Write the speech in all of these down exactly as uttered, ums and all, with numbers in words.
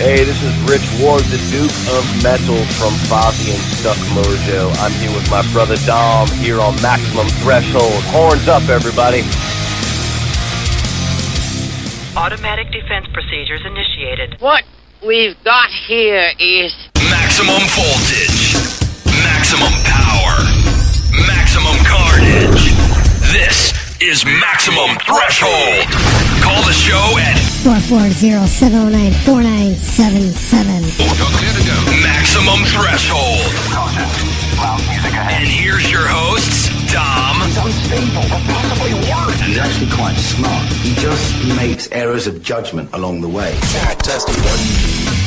Hey, this is Rich Ward, the Duke of Metal from Fozzy and Stuck Mojo. I'm here with my brother Dom here on Maximum Threshold. Horns up, everybody. Automatic defense procedures initiated. What we've got here is maximum voltage, maximum power, maximum carnage. This is Maximum Threshold. Call the show at four four zero, seven zero nine, four nine seven seven. Maximum Threshold. And here's your hosts, Dom. He's unstable, but possibly worse. He's actually quite smart. He just makes errors of judgment along the way. Testing one.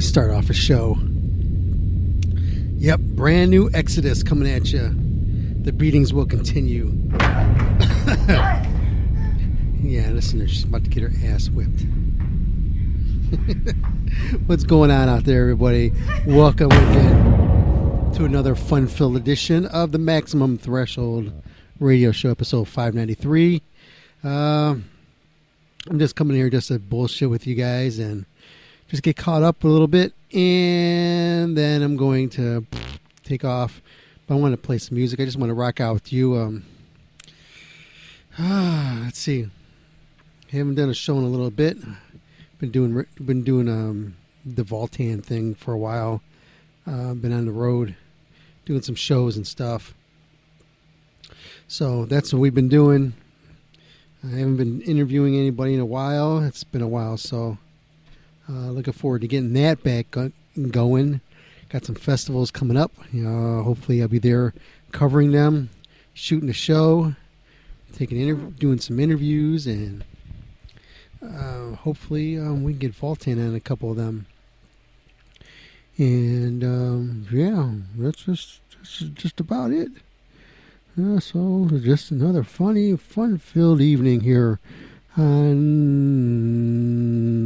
Start off a show. Yep, brand new Exodus coming at you. The beatings will continue. Yeah, listen, she's about to get her ass whipped. What's going on out there, everybody? Welcome again to another fun-filled edition of the Maximum Threshold Radio Show, episode five ninety-three. Uh, I'm just coming here just to bullshit with you guys and just get caught up a little bit, and then I'm going to take off. But I want to play some music. I just want to rock out with you. Um, ah, let's see. I haven't done a show in a little bit. Been doing been doing um, the Voltan thing for a while. Uh, been on the road doing some shows and stuff. So that's what we've been doing. I haven't been interviewing anybody in a while. It's been a while, so Uh, looking forward to getting that back going. Got some festivals coming up. Uh, hopefully I'll be there covering them, shooting a show, taking interv- doing some interviews, and uh, hopefully um, we can get Voltan on a couple of them. And um, yeah, that's just that's just about it. Uh, so just another funny, fun-filled evening here on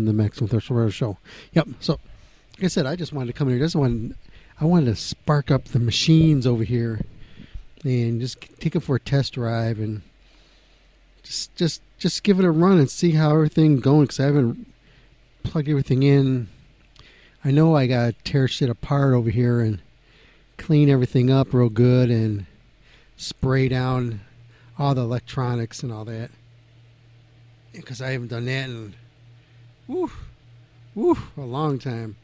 the Maximum Threshold Radio Show. Yep. So, like I said, I just wanted to come here. Just wanted, I wanted to spark up the machines over here and just take them for a test drive and just just just give it a run and see how everything's going. Because I haven't plugged everything in. I know I gotta tear shit apart over here and clean everything up real good and spray down all the electronics and all that, because I haven't done that in woo, woo, a long time.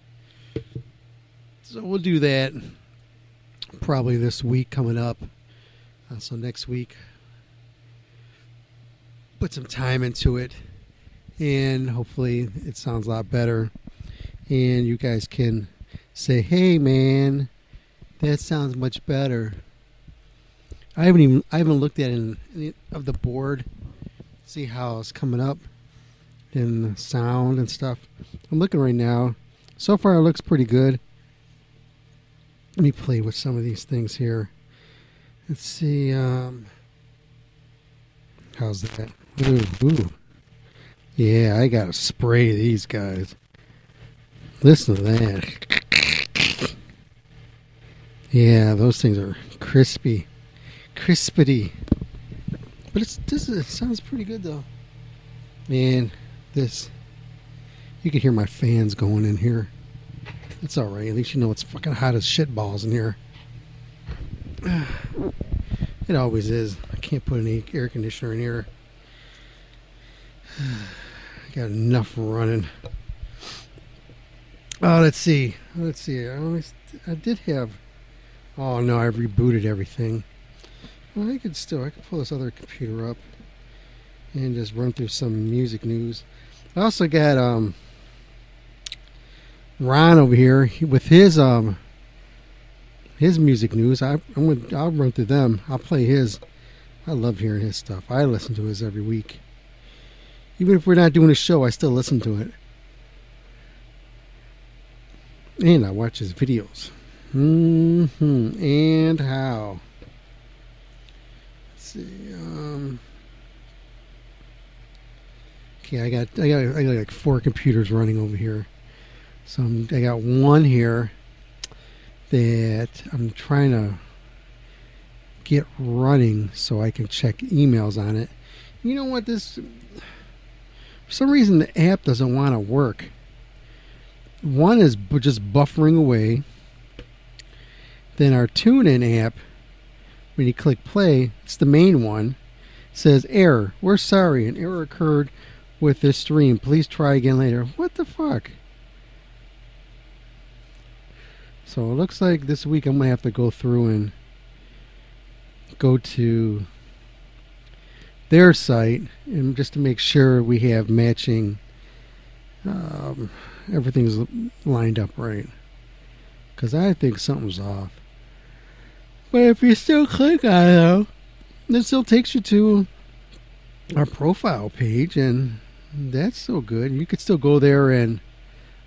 So we'll do that probably this week coming up. Uh, so next week, put some time into it, and hopefully it sounds a lot better. And you guys can say, "Hey, man, that sounds much better." I haven't even I haven't looked at any, any of the board, see how it's coming up, and the sound and stuff. I'm looking right now. So far, it looks pretty good. Let me play with some of these things here. Let's see. Um, how's that? Ooh, ooh. Yeah, I gotta spray these guys. Listen to that. Yeah, those things are crispy. Crispity. But it's this is, it sounds pretty good, though. Man, this. You can hear my fans going in here. It's alright. At least you know it's fucking hot as shit balls in here. It always is. I can't put any air conditioner in here. I got enough running. Oh, let's see. Let's see. I always, I did have. Oh no, I rebooted everything. Well, I could still. I could pull this other computer up and just run through some music news. I also got um Ron over here with his um his music news. I I'm gonna, I'll run through them. I'll play his. I love hearing his stuff. I listen to his every week. Even if we're not doing a show, I still listen to it. And I watch his videos. Mm-hmm. And how? Let's see. Um, okay, I got I got I got like four computers running over here. So I'm, I got one here that I'm trying to get running so I can check emails on it. You know what? This for some reason the app doesn't want to work. One is just buffering away. Then our TuneIn app, when you click play, it's the main one, says error. We're sorry, an error occurred with this stream. Please try again later. What the fuck? So it looks like this week I'm going to have to go through and go to their site and just to make sure we have matching. Um, everything's lined up right, because I think something's off. But if you still click on it, though, it still takes you to our profile page, and that's so good. You could still go there and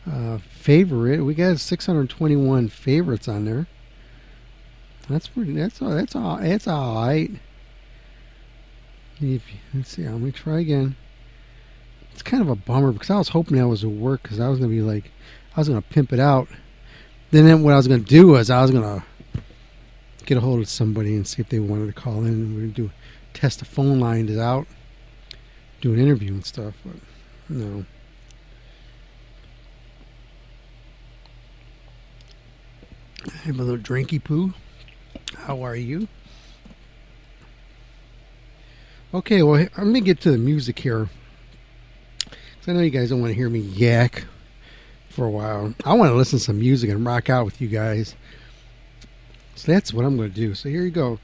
uh, favorite. We got six hundred twenty-one favorites on there. That's pretty. That's all. That's all. That's all right. If, let's see. Let me try again. It's kind of a bummer because I was hoping that was a work, because I was going to be like, I was going to pimp it out. Then, then what I was going to do was I was going to get a hold of somebody and see if they wanted to call in. And we we're going to do test the phone line is out, do an interview and stuff. But no. I have a little drinky poo. How are you? Okay, well, I'm going to get to the music here. I know you guys don't want to hear me yak for a while. I want to listen to some music and rock out with you guys. So that's what I'm going to do. So here you go.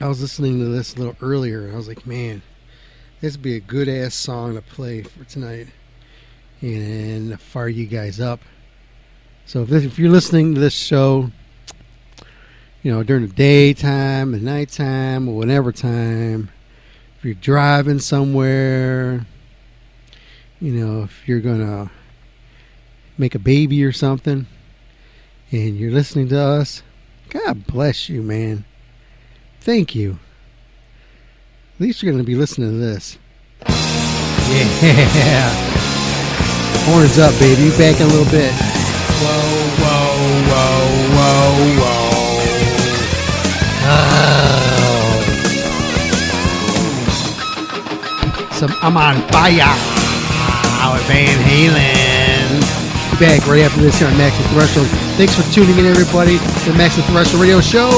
I was listening to this a little earlier. I was like, man, this would be a good-ass song to play for tonight. and fire you guys up. So if, this, if you're listening to this show, you know, during the daytime, the nighttime, or whatever time, if you're driving somewhere, you know, if you're going to make a baby or something, and you're listening to us, God bless you, man. Thank you. At least you're going to be listening to this. Yeah. Horns up, baby. Back in a little bit. Whoa, whoa, whoa, whoa, whoa. Oh. Some I'm on fire. Our Van Halen. Be back right after this here on Maximum Threshold. Thanks for tuning in, everybody, to the Maximum Threshold Radio Show.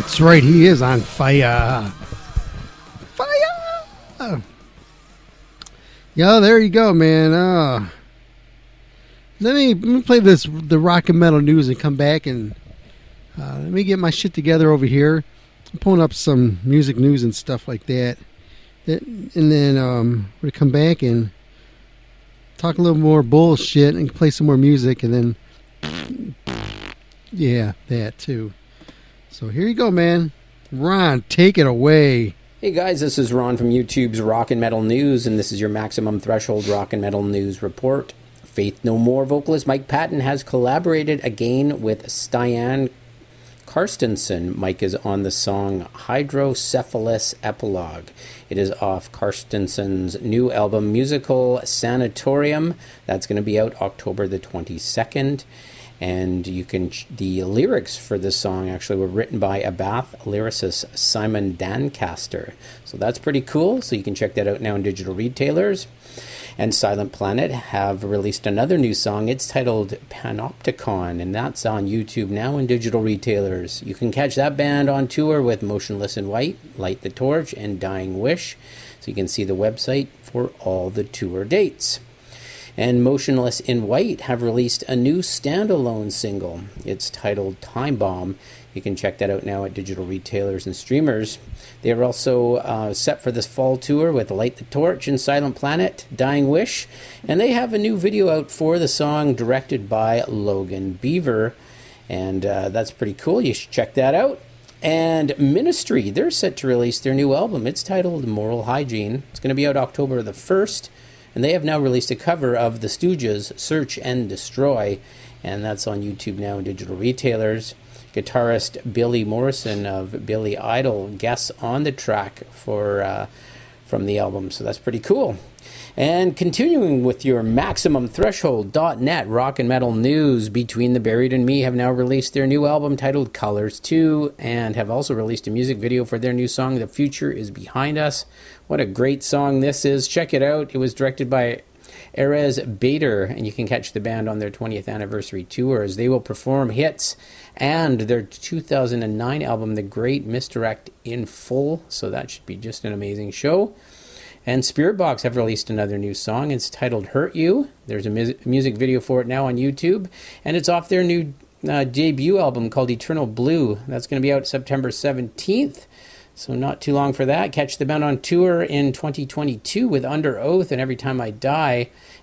That's right, he is on fire. Fire! Yo, there you go, man. Uh, let me let me play this the rock and metal news and come back and uh, let me get my shit together over here. I'm pulling up some music news and stuff like that. that and then um, we're going to come back and talk a little more bullshit and play some more music and then, yeah, that too. So here you go, man. Ron, take it away. Hey, guys, this is Ron from YouTube's Rock and Metal News, and this is your Maximum Threshold Rock and Metal News Report. Faith No More vocalist Mike Patton has collaborated again with Stian Karstensen. Mike is on the song Hydrocephalus Epilogue. It is off Karstensen's new album, Musical Sanatorium. That's going to be out October the twenty-second. And you can, the lyrics for this song actually were written by Abath lyricist Simon Dancaster. So that's pretty cool. So you can check that out now in digital retailers. And Silent Planet have released another new song. It's titled Panopticon, and that's on YouTube now in digital retailers. You can catch that band on tour with Motionless in White, Light the Torch, and Dying Wish. So you can see the website for all the tour dates. And Motionless in White have released a new standalone single. It's titled Time Bomb. You can check that out now at digital retailers and streamers. They are also uh, set for this fall tour with Light the Torch and Silent Planet, Dying Wish. And they have a new video out for the song directed by Logan Beaver. And uh, that's pretty cool. You should check that out. And Ministry, they're set to release their new album. It's titled Moral Hygiene. It's going to be out October the first. And they have now released a cover of The Stooges' Search and Destroy. And that's on YouTube now and digital retailers. Guitarist Billy Morrison of Billy Idol guests on the track for uh, from the album. So that's pretty cool. And continuing with your maximum threshold dot net rock and metal news, Between the Buried and Me have now released their new album titled Colors two and have also released a music video for their new song, The Future Is Behind Us. What a great song this is. Check it out. It was directed by Erez Bader, and you can catch the band on their twentieth anniversary tour as they will perform hits and their two thousand nine album, The Great Misdirect, in full. So that should be just an amazing show. And Spiritbox have released another new song. It's titled Hurt You. There's a mu- music video for it now on YouTube. And it's off their new uh, debut album called Eternal Blue. That's going to be out September seventeenth. So not too long for that. Catch the band on tour in twenty twenty-two with Under Oath and Every Time I Die.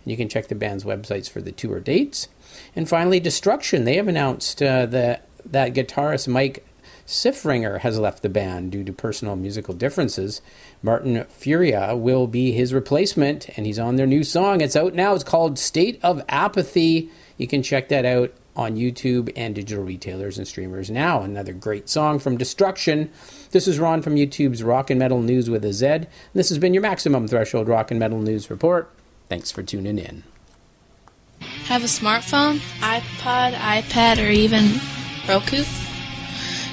And you can check the band's websites for the tour dates. And finally, Destruction. They have announced uh, that, that guitarist Mike Siffringer has left the band due to personal musical differences. Martin Furia will be his replacement, and he's on their new song. It's out now. It's called State of Apathy. You can check that out on YouTube and digital retailers and streamers now. Another great song from Destruction. This is Ron from YouTube's Rock and Metal News with a Z. This has been your Maximum Threshold Rock and Metal News Report. Thanks for tuning in. Have a smartphone, iPod, iPad, or even Roku?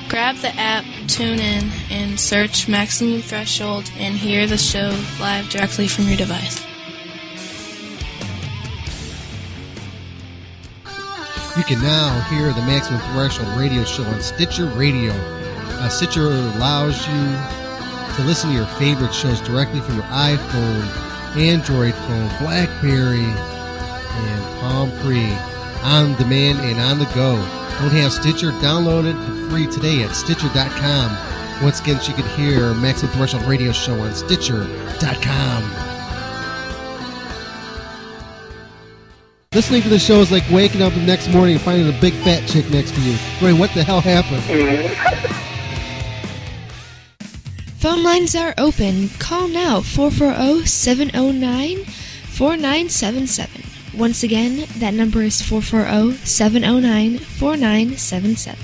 Grab the app, tune in, and search Maximum Threshold and hear the show live directly from your device. You can now hear the Maximum Threshold radio show on Stitcher Radio. Uh, Stitcher allows you to listen to your favorite shows directly from your iPhone, Android phone, BlackBerry, and Palm Pre. On demand and on the go. Don't have Stitcher? Download it for free today at Stitcher dot com. Once again, you can hear Maximum Threshold Radio Show on Stitcher dot com. Listening to the show is like waking up the next morning and finding a big fat chick next to you. Wait, what the hell happened? Phone lines are open. Call now, four four zero, seven zero nine, four nine seven seven. Once again, that number is four four zero, seven zero nine, four nine seven seven.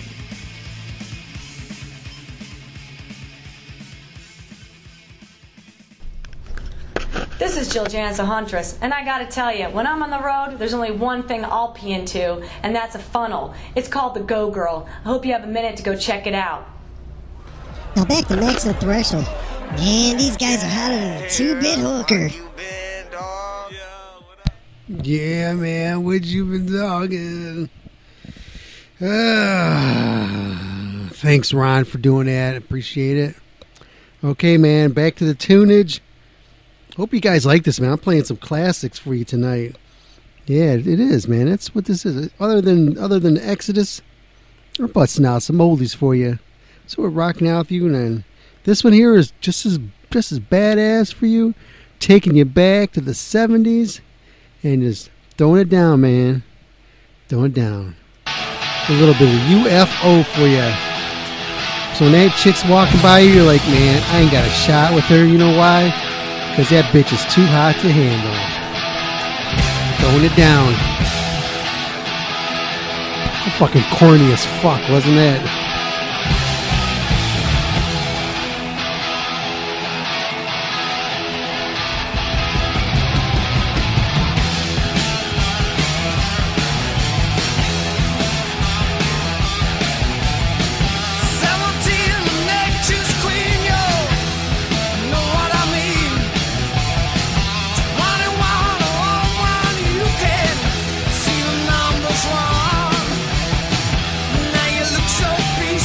This is Jill Janice, a Huntress, and I gotta tell you, when I'm on the road, there's only one thing I'll pee into, and that's a funnel. It's called the Go Girl. I hope you have a minute to go check it out. Now back to Maximum Threshold. Man, these guys are hotter than a two-bit hooker. Yeah, man, what you been talking? Uh, thanks, Ron, for doing that. Appreciate it. Okay, man, back to the tunage. Hope you guys like this, man. I'm playing some classics for you tonight. Yeah, it is, man. That's what this is. Other than other than Exodus, we're busting out some oldies for you. So we're rocking out with you, and this one here is just as just as badass for you, taking you back to the seventies and just throwing it down, man. Throwing it down. A little bit of U F O for you. So when that chick's walking by you, you're like, man, I ain't got a shot with her. You know why? Because that bitch is too hot to handle. Throwing it down. Fucking corny as fuck, wasn't it? Now you look so beautiful.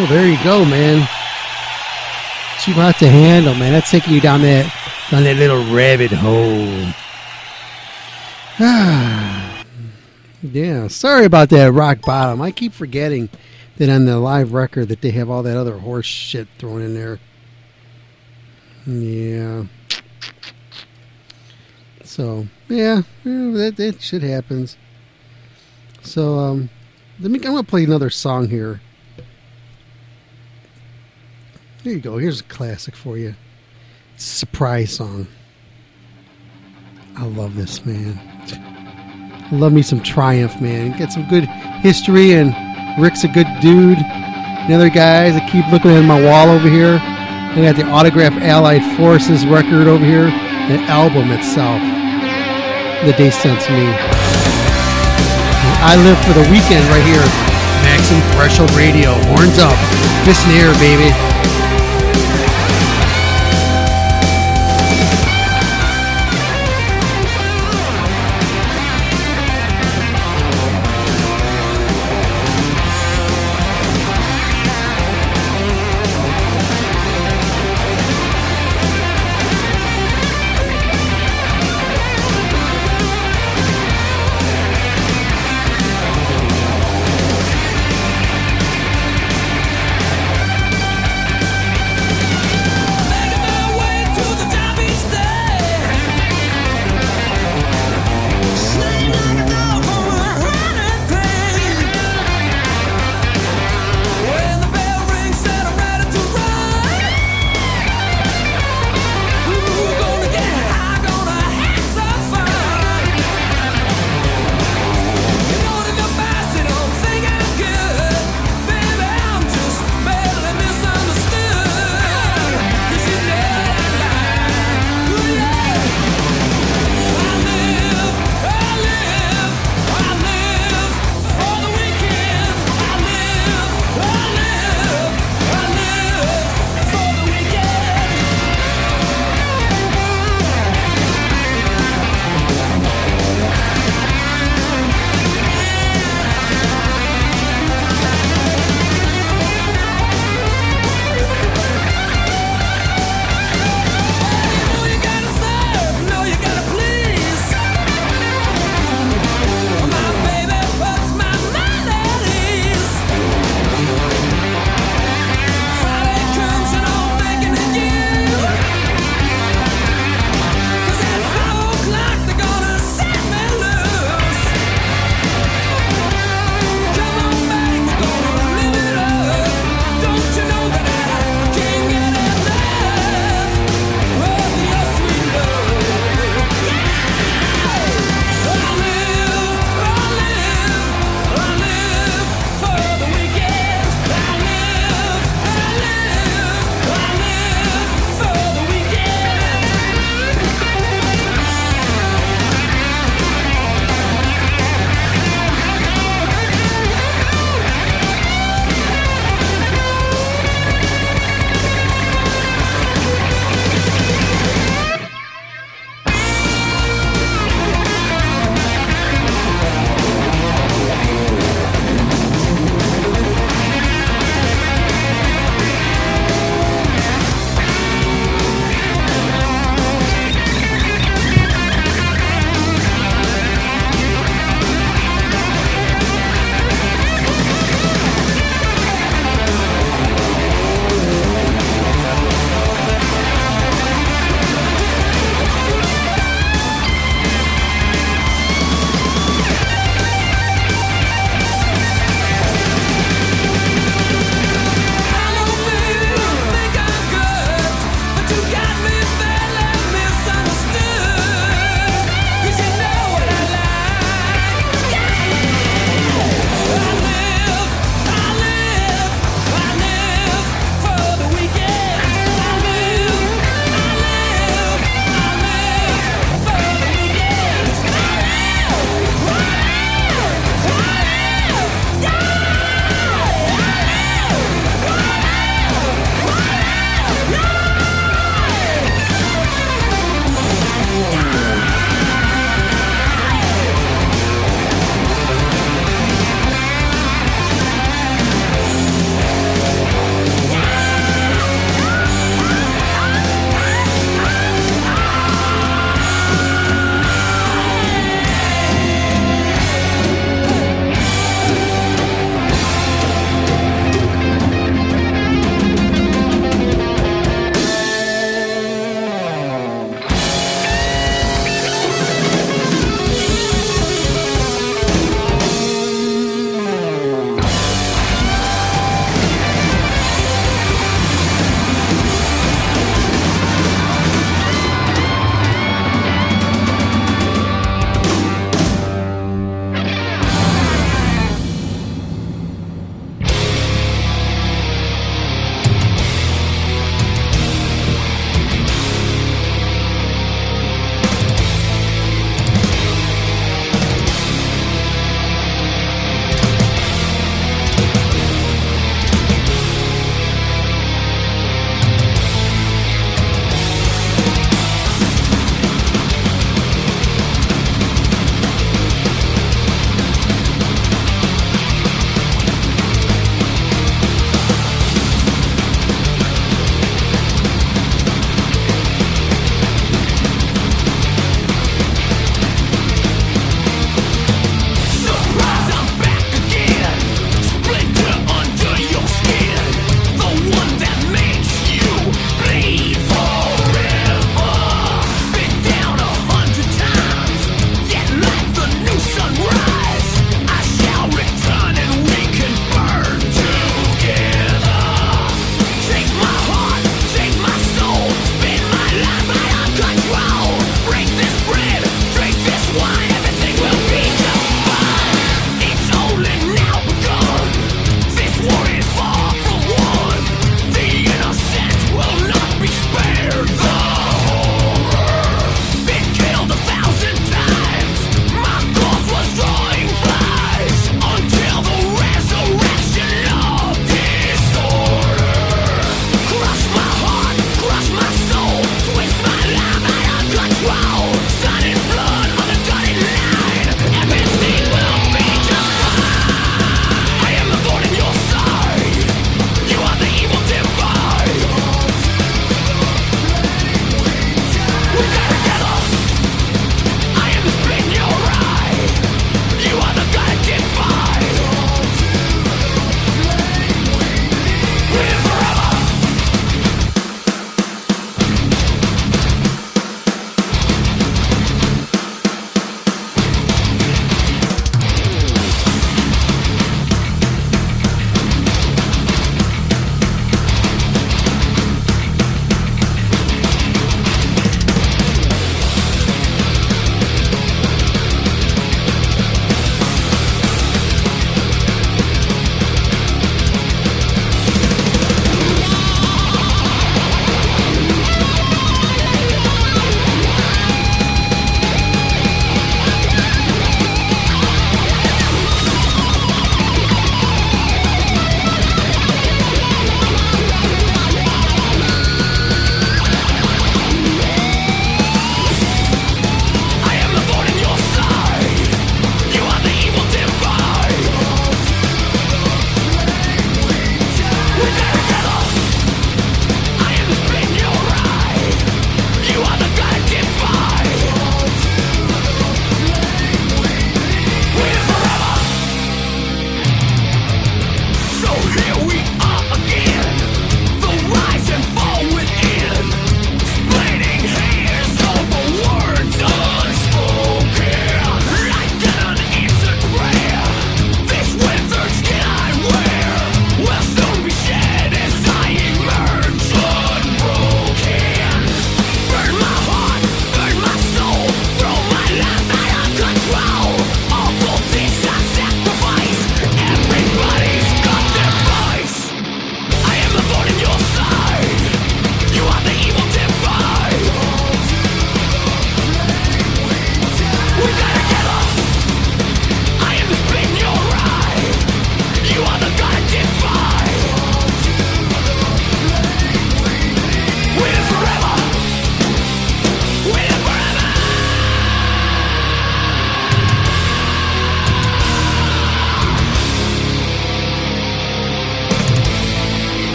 Oh, there you go, man. Too hot to handle, man. That's taking you down that down that little rabbit hole. Ah, yeah. Sorry about that rock bottom. I keep forgetting that on the live record that they have all that other horse shit thrown in there. Yeah. So yeah, yeah that that shit happens. So um, let me. I'm gonna play another song here. There you go. Here's a classic for you. It's a surprise song. I love this, man. I love me some Triumph, man. Got some good history, and Rick's a good dude. The other guys, I keep looking at my wall over here. I got the Autograph Allied Forces record over here, the album itself, that they sent to me. And I live for the weekend right here. Maximum Threshold Radio, horns up, fist in the air, baby.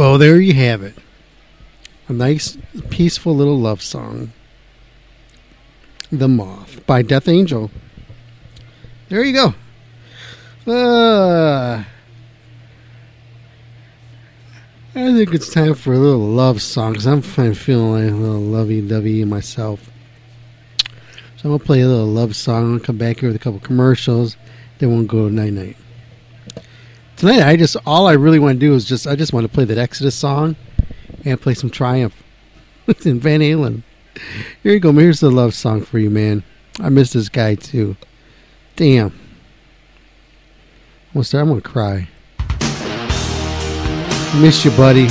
Well, there you have it. A nice, peaceful little love song. The Moth by Death Angel. There you go. Uh, I think it's time for a little love song, because I'm kind of feeling like a little lovey-dovey myself. So I'm going to play a little love song. I'm going to come back here with a couple commercials. Then we'll go night-night. Tonight, I just, all I really want to do is just, I just want to play that Exodus song and play some Triumph. It's in Van Halen. Here you go, man. Here's the love song for you, man. I miss this guy, too. Damn. I'm going to cry. Miss you, buddy.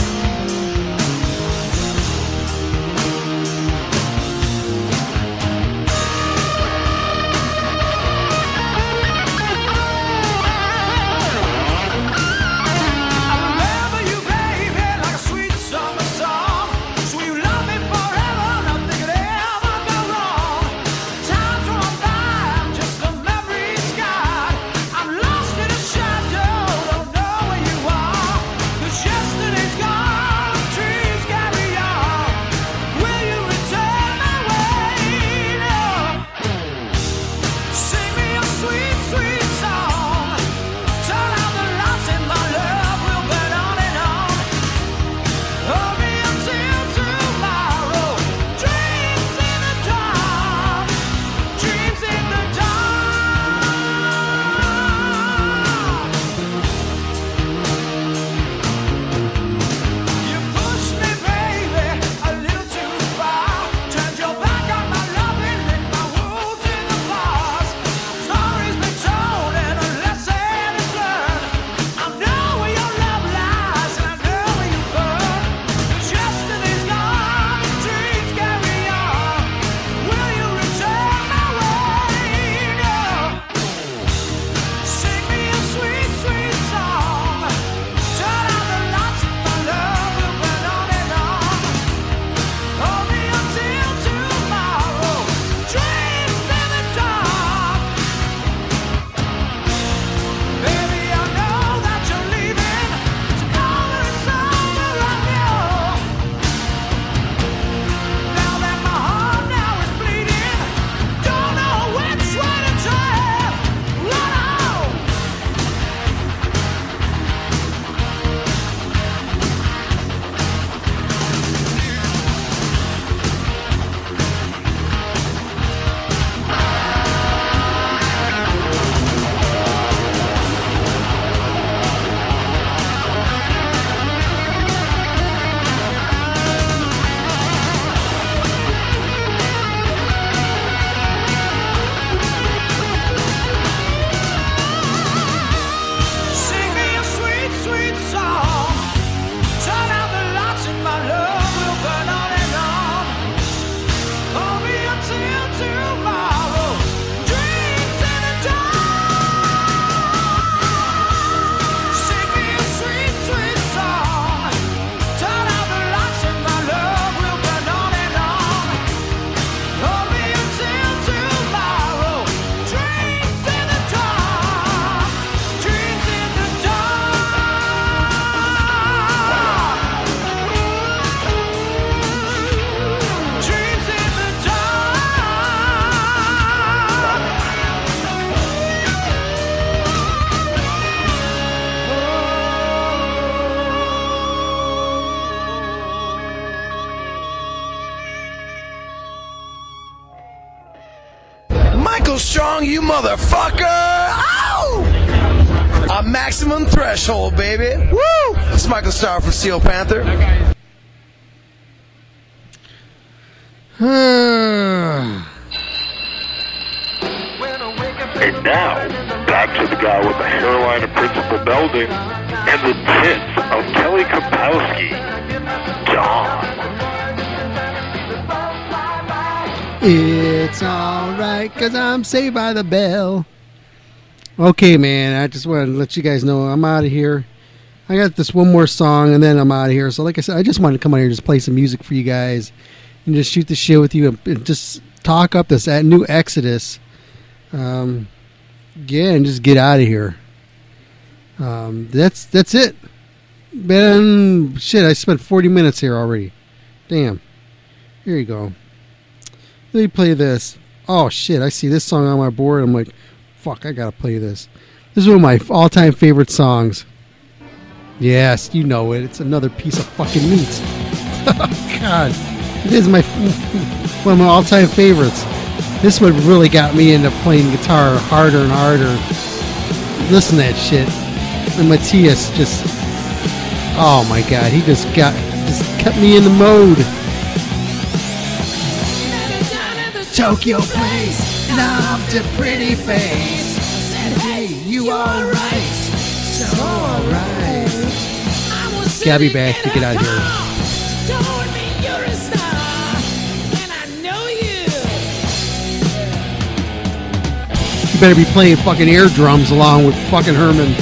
Motherfucker! Ow! A maximum threshold, baby. Woo! It's Michael Starr from Steel Panther. And now, back to the guy with the hairline of Principal Belding and the tits of Kelly Kapowski. John. It's on. Because I'm saved by the bell. Okay, man. I just want to let you guys know I'm out of here. I got this one more song and then I'm out of here. So like I said, I just wanted to come out here and just play some music for you guys and just shoot the shit with you and just talk up this new Exodus. Um, yeah, and just get out of here. Um, that's that's it. Ben, shit, I spent forty minutes here already. Damn. Here you go. Let me play this. Oh, shit, I see this song on my board. I'm like, fuck, I gotta play this. This is one of my all-time favorite songs. Yes, you know it. It's another piece of fucking meat. Oh, God. It is my one of my all-time favorites. This one really got me into playing guitar harder and harder. Listen to that shit. And Matthias just... Oh, my God. He just got... Just kept me in the mode. Tokyo place, knob to pretty face. Said, hey, you alright? So alright. Gabby back to get out of here. Told me you're a star, and I know you. You better be playing fucking air drums along with fucking Herman.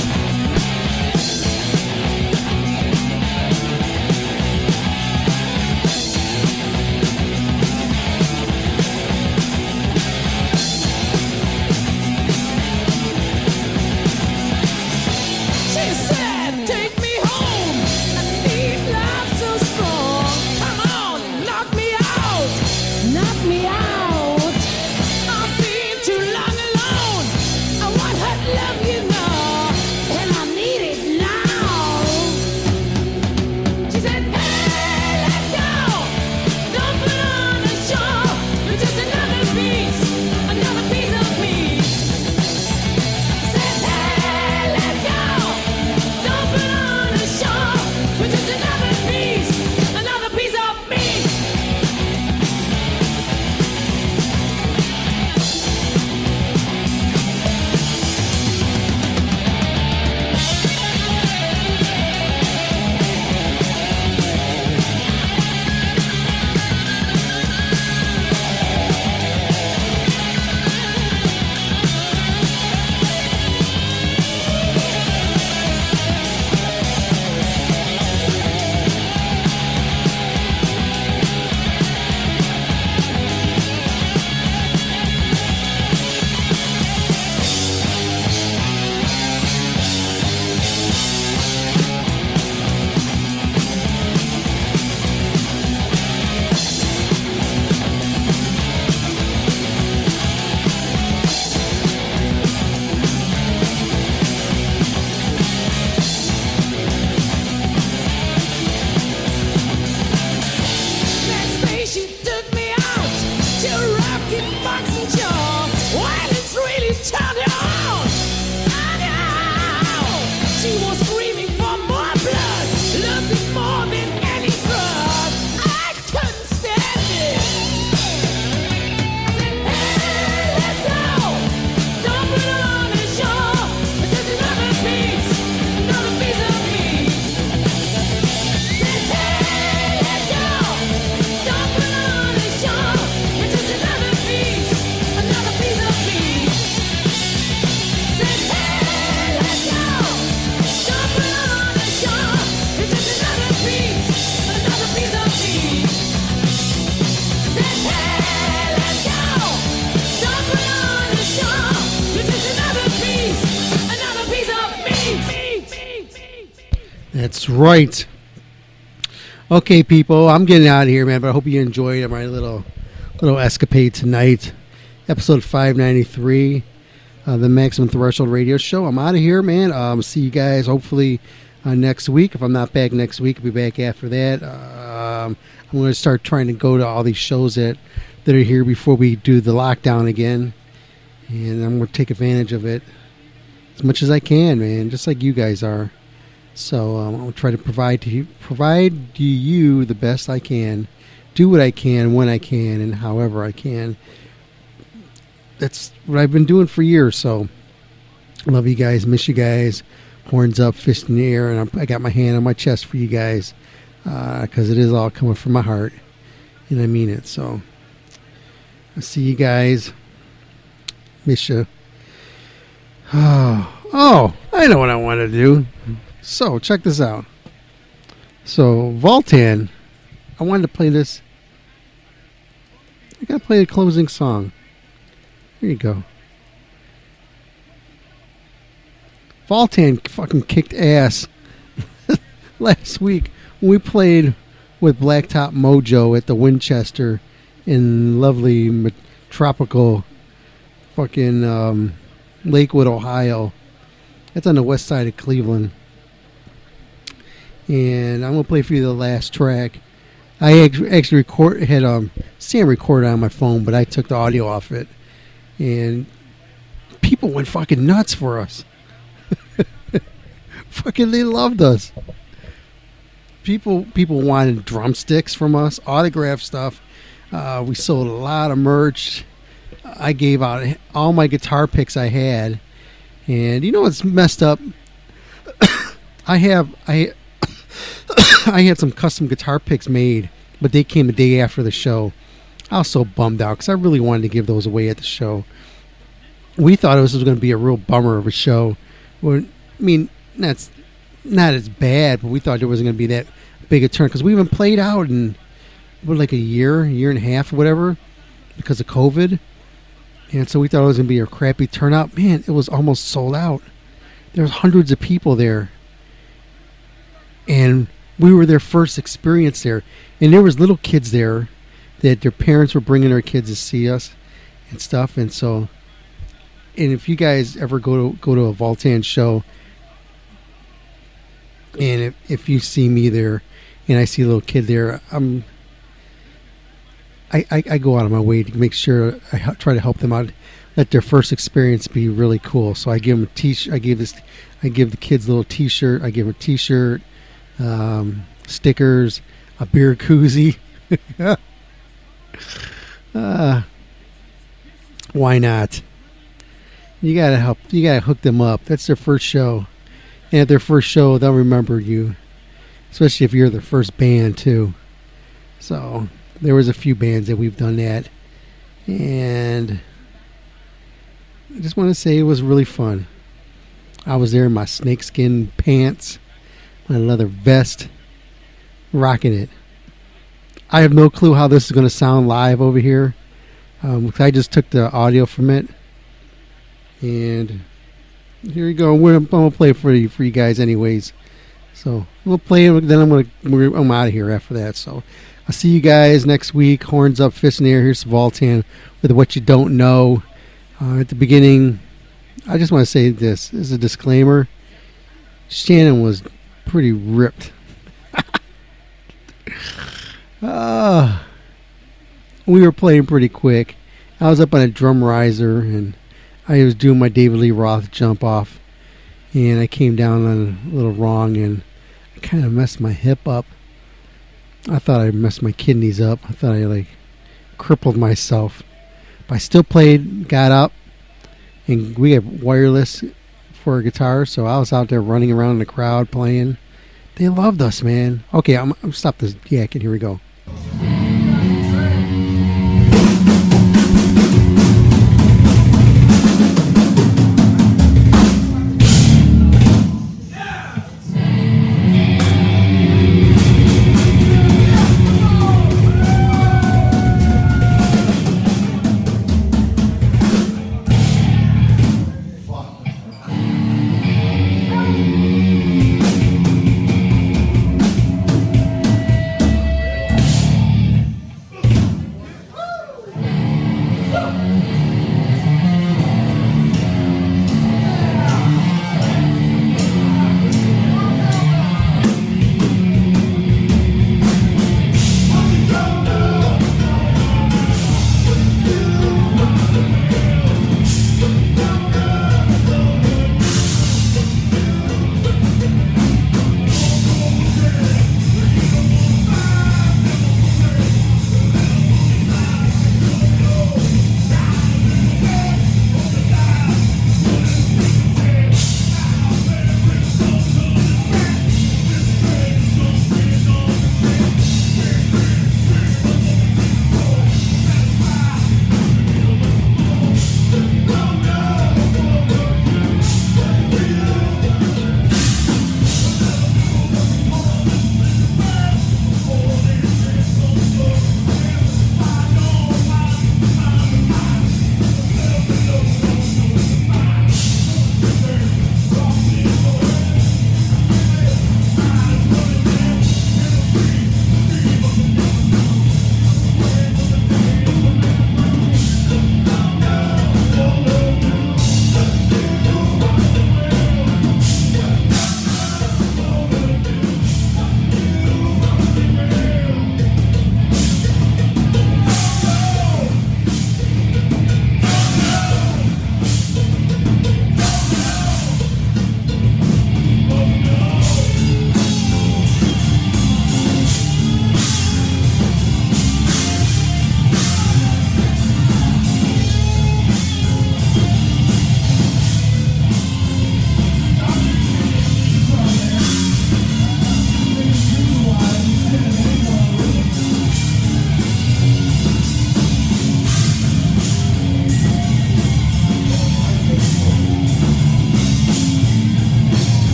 Right. Okay, people, I'm getting out of here, man, but I hope you enjoyed my little little escapade tonight. Episode five ninety-three of the Maximum Threshold Radio Show. I'm out of here, man. Um, see you guys hopefully uh, next week. If I'm not back next week, I'll be back after that. Um, I'm going to start trying to go to all these shows that, that are here before we do the lockdown again, and I'm going to take advantage of it as much as I can, man, just like you guys are. So um, I'll try to provide to you, provide to you the best I can, do what I can, when I can, and however I can. That's what I've been doing for years. So love you guys, miss you guys, horns up, fist in the air, and I'm, I got my hand on my chest for you guys because uh, it is all coming from my heart, and I mean it. So I see you guys, miss you. Oh, oh, I know what I want to do. So, check this out. So, Voltan, I wanted to play this. I gotta play the closing song. Here you go. Voltan fucking kicked ass. last week we played with Blacktop Mojo at the Winchester in lovely tropical fucking um, Lakewood, Ohio. That's on the west side of Cleveland. And I'm going to play for you the last track. I actually record, had um, Sam record on my phone, but I took the audio off it. And people went fucking nuts for us. Fucking they loved us. People people wanted drumsticks from us, autograph stuff. Uh, we sold a lot of merch. I gave out all my guitar picks I had. And you know what's messed up? I have... I. I had some custom guitar picks made, but they came a day after the show. I was so bummed out because I really wanted to give those away at the show. We thought this was going to be a real bummer of a show. Well, I mean, that's not as bad, but we thought there wasn't going to be that big a turn because we haven't played out in what, like a year, year and a half, or whatever, because of COVID. And so we thought it was going to be a crappy turnout. Man, it was almost sold out. There's hundreds of people there. And we were their first experience there. And there was little kids there that their parents were bringing their kids to see us and stuff. And so, and if you guys ever go to go to a Voltan show, and if, if you see me there and I see a little kid there, I'm, I, I, I go out of my way to make sure I try to help them out. Let their first experience be really cool. So I give them a t-shirt. I give this, I give the kids a little t-shirt. I give them a t-shirt. Um, stickers, a beer koozie. uh, why not? You gotta help. You gotta hook them up. That's their first show, and at their first show, they'll remember you, especially if you're the first band too. So there was a few bands that we've done that, and I just want to say it was really fun. I was there in my snakeskin pants. My leather vest, rocking it. I have no clue how this is going to sound live over here. Um, I just took the audio from it, and here you go. We're, I'm gonna play for you for you guys, anyways. So we'll play, and then I'm gonna I'm out of here after that. So I'll see you guys next week. Horns up, fist in the air. Here's Voltan with What You Don't Know. Uh, at the beginning, I just want to say this as a disclaimer: Shannon was pretty ripped. uh, we were playing pretty quick. I was up on a drum riser and I was doing my David Lee Roth jump off, and I came down on a little wrong, and I kind of messed my hip up. I thought I messed my kidneys up. I thought I like crippled myself, but I still played, got up, and we have wireless for a guitar, so I was out there running around in the crowd playing. They loved us, man. Okay, I'm, I'm stop this yakking. Here we go.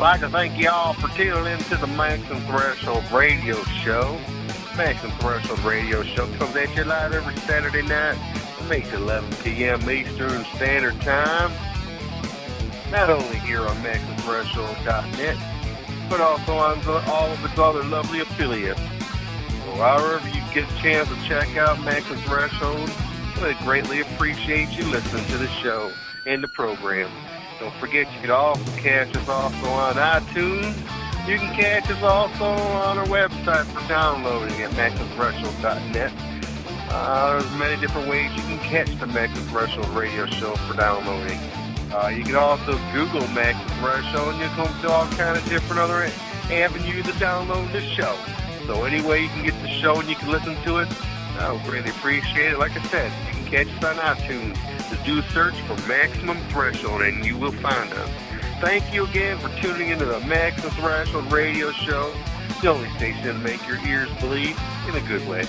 I'd like to thank y'all for tuning in to the Maximum Threshold Radio Show. The Maximum Threshold Radio Show comes at you live every Saturday night from eight to eleven p.m. Eastern Standard Time. Not only here on maximum threshold dot net, but also on all of its other lovely affiliates. So however you get a chance to check out Maximum Threshold, we greatly appreciate you listening to the show and the program. Don't forget, you can also catch us also on iTunes. You can catch us also on our website for downloading at maximum threshold dot net. Uh, there's many different ways you can catch the Maximum Threshold Radio Show for downloading. Uh, you can also Google Maximum Threshold, and you'll come to all kinds of different other avenues to download the show. So anyway, you can get the show and you can listen to it. I would really appreciate it. Like I said, you can catch us on iTunes. Just do a search for Maximum Threshold, and you will find us. Thank you again for tuning into the Maximum Threshold Radio Show, the only station to make your ears bleed in a good way.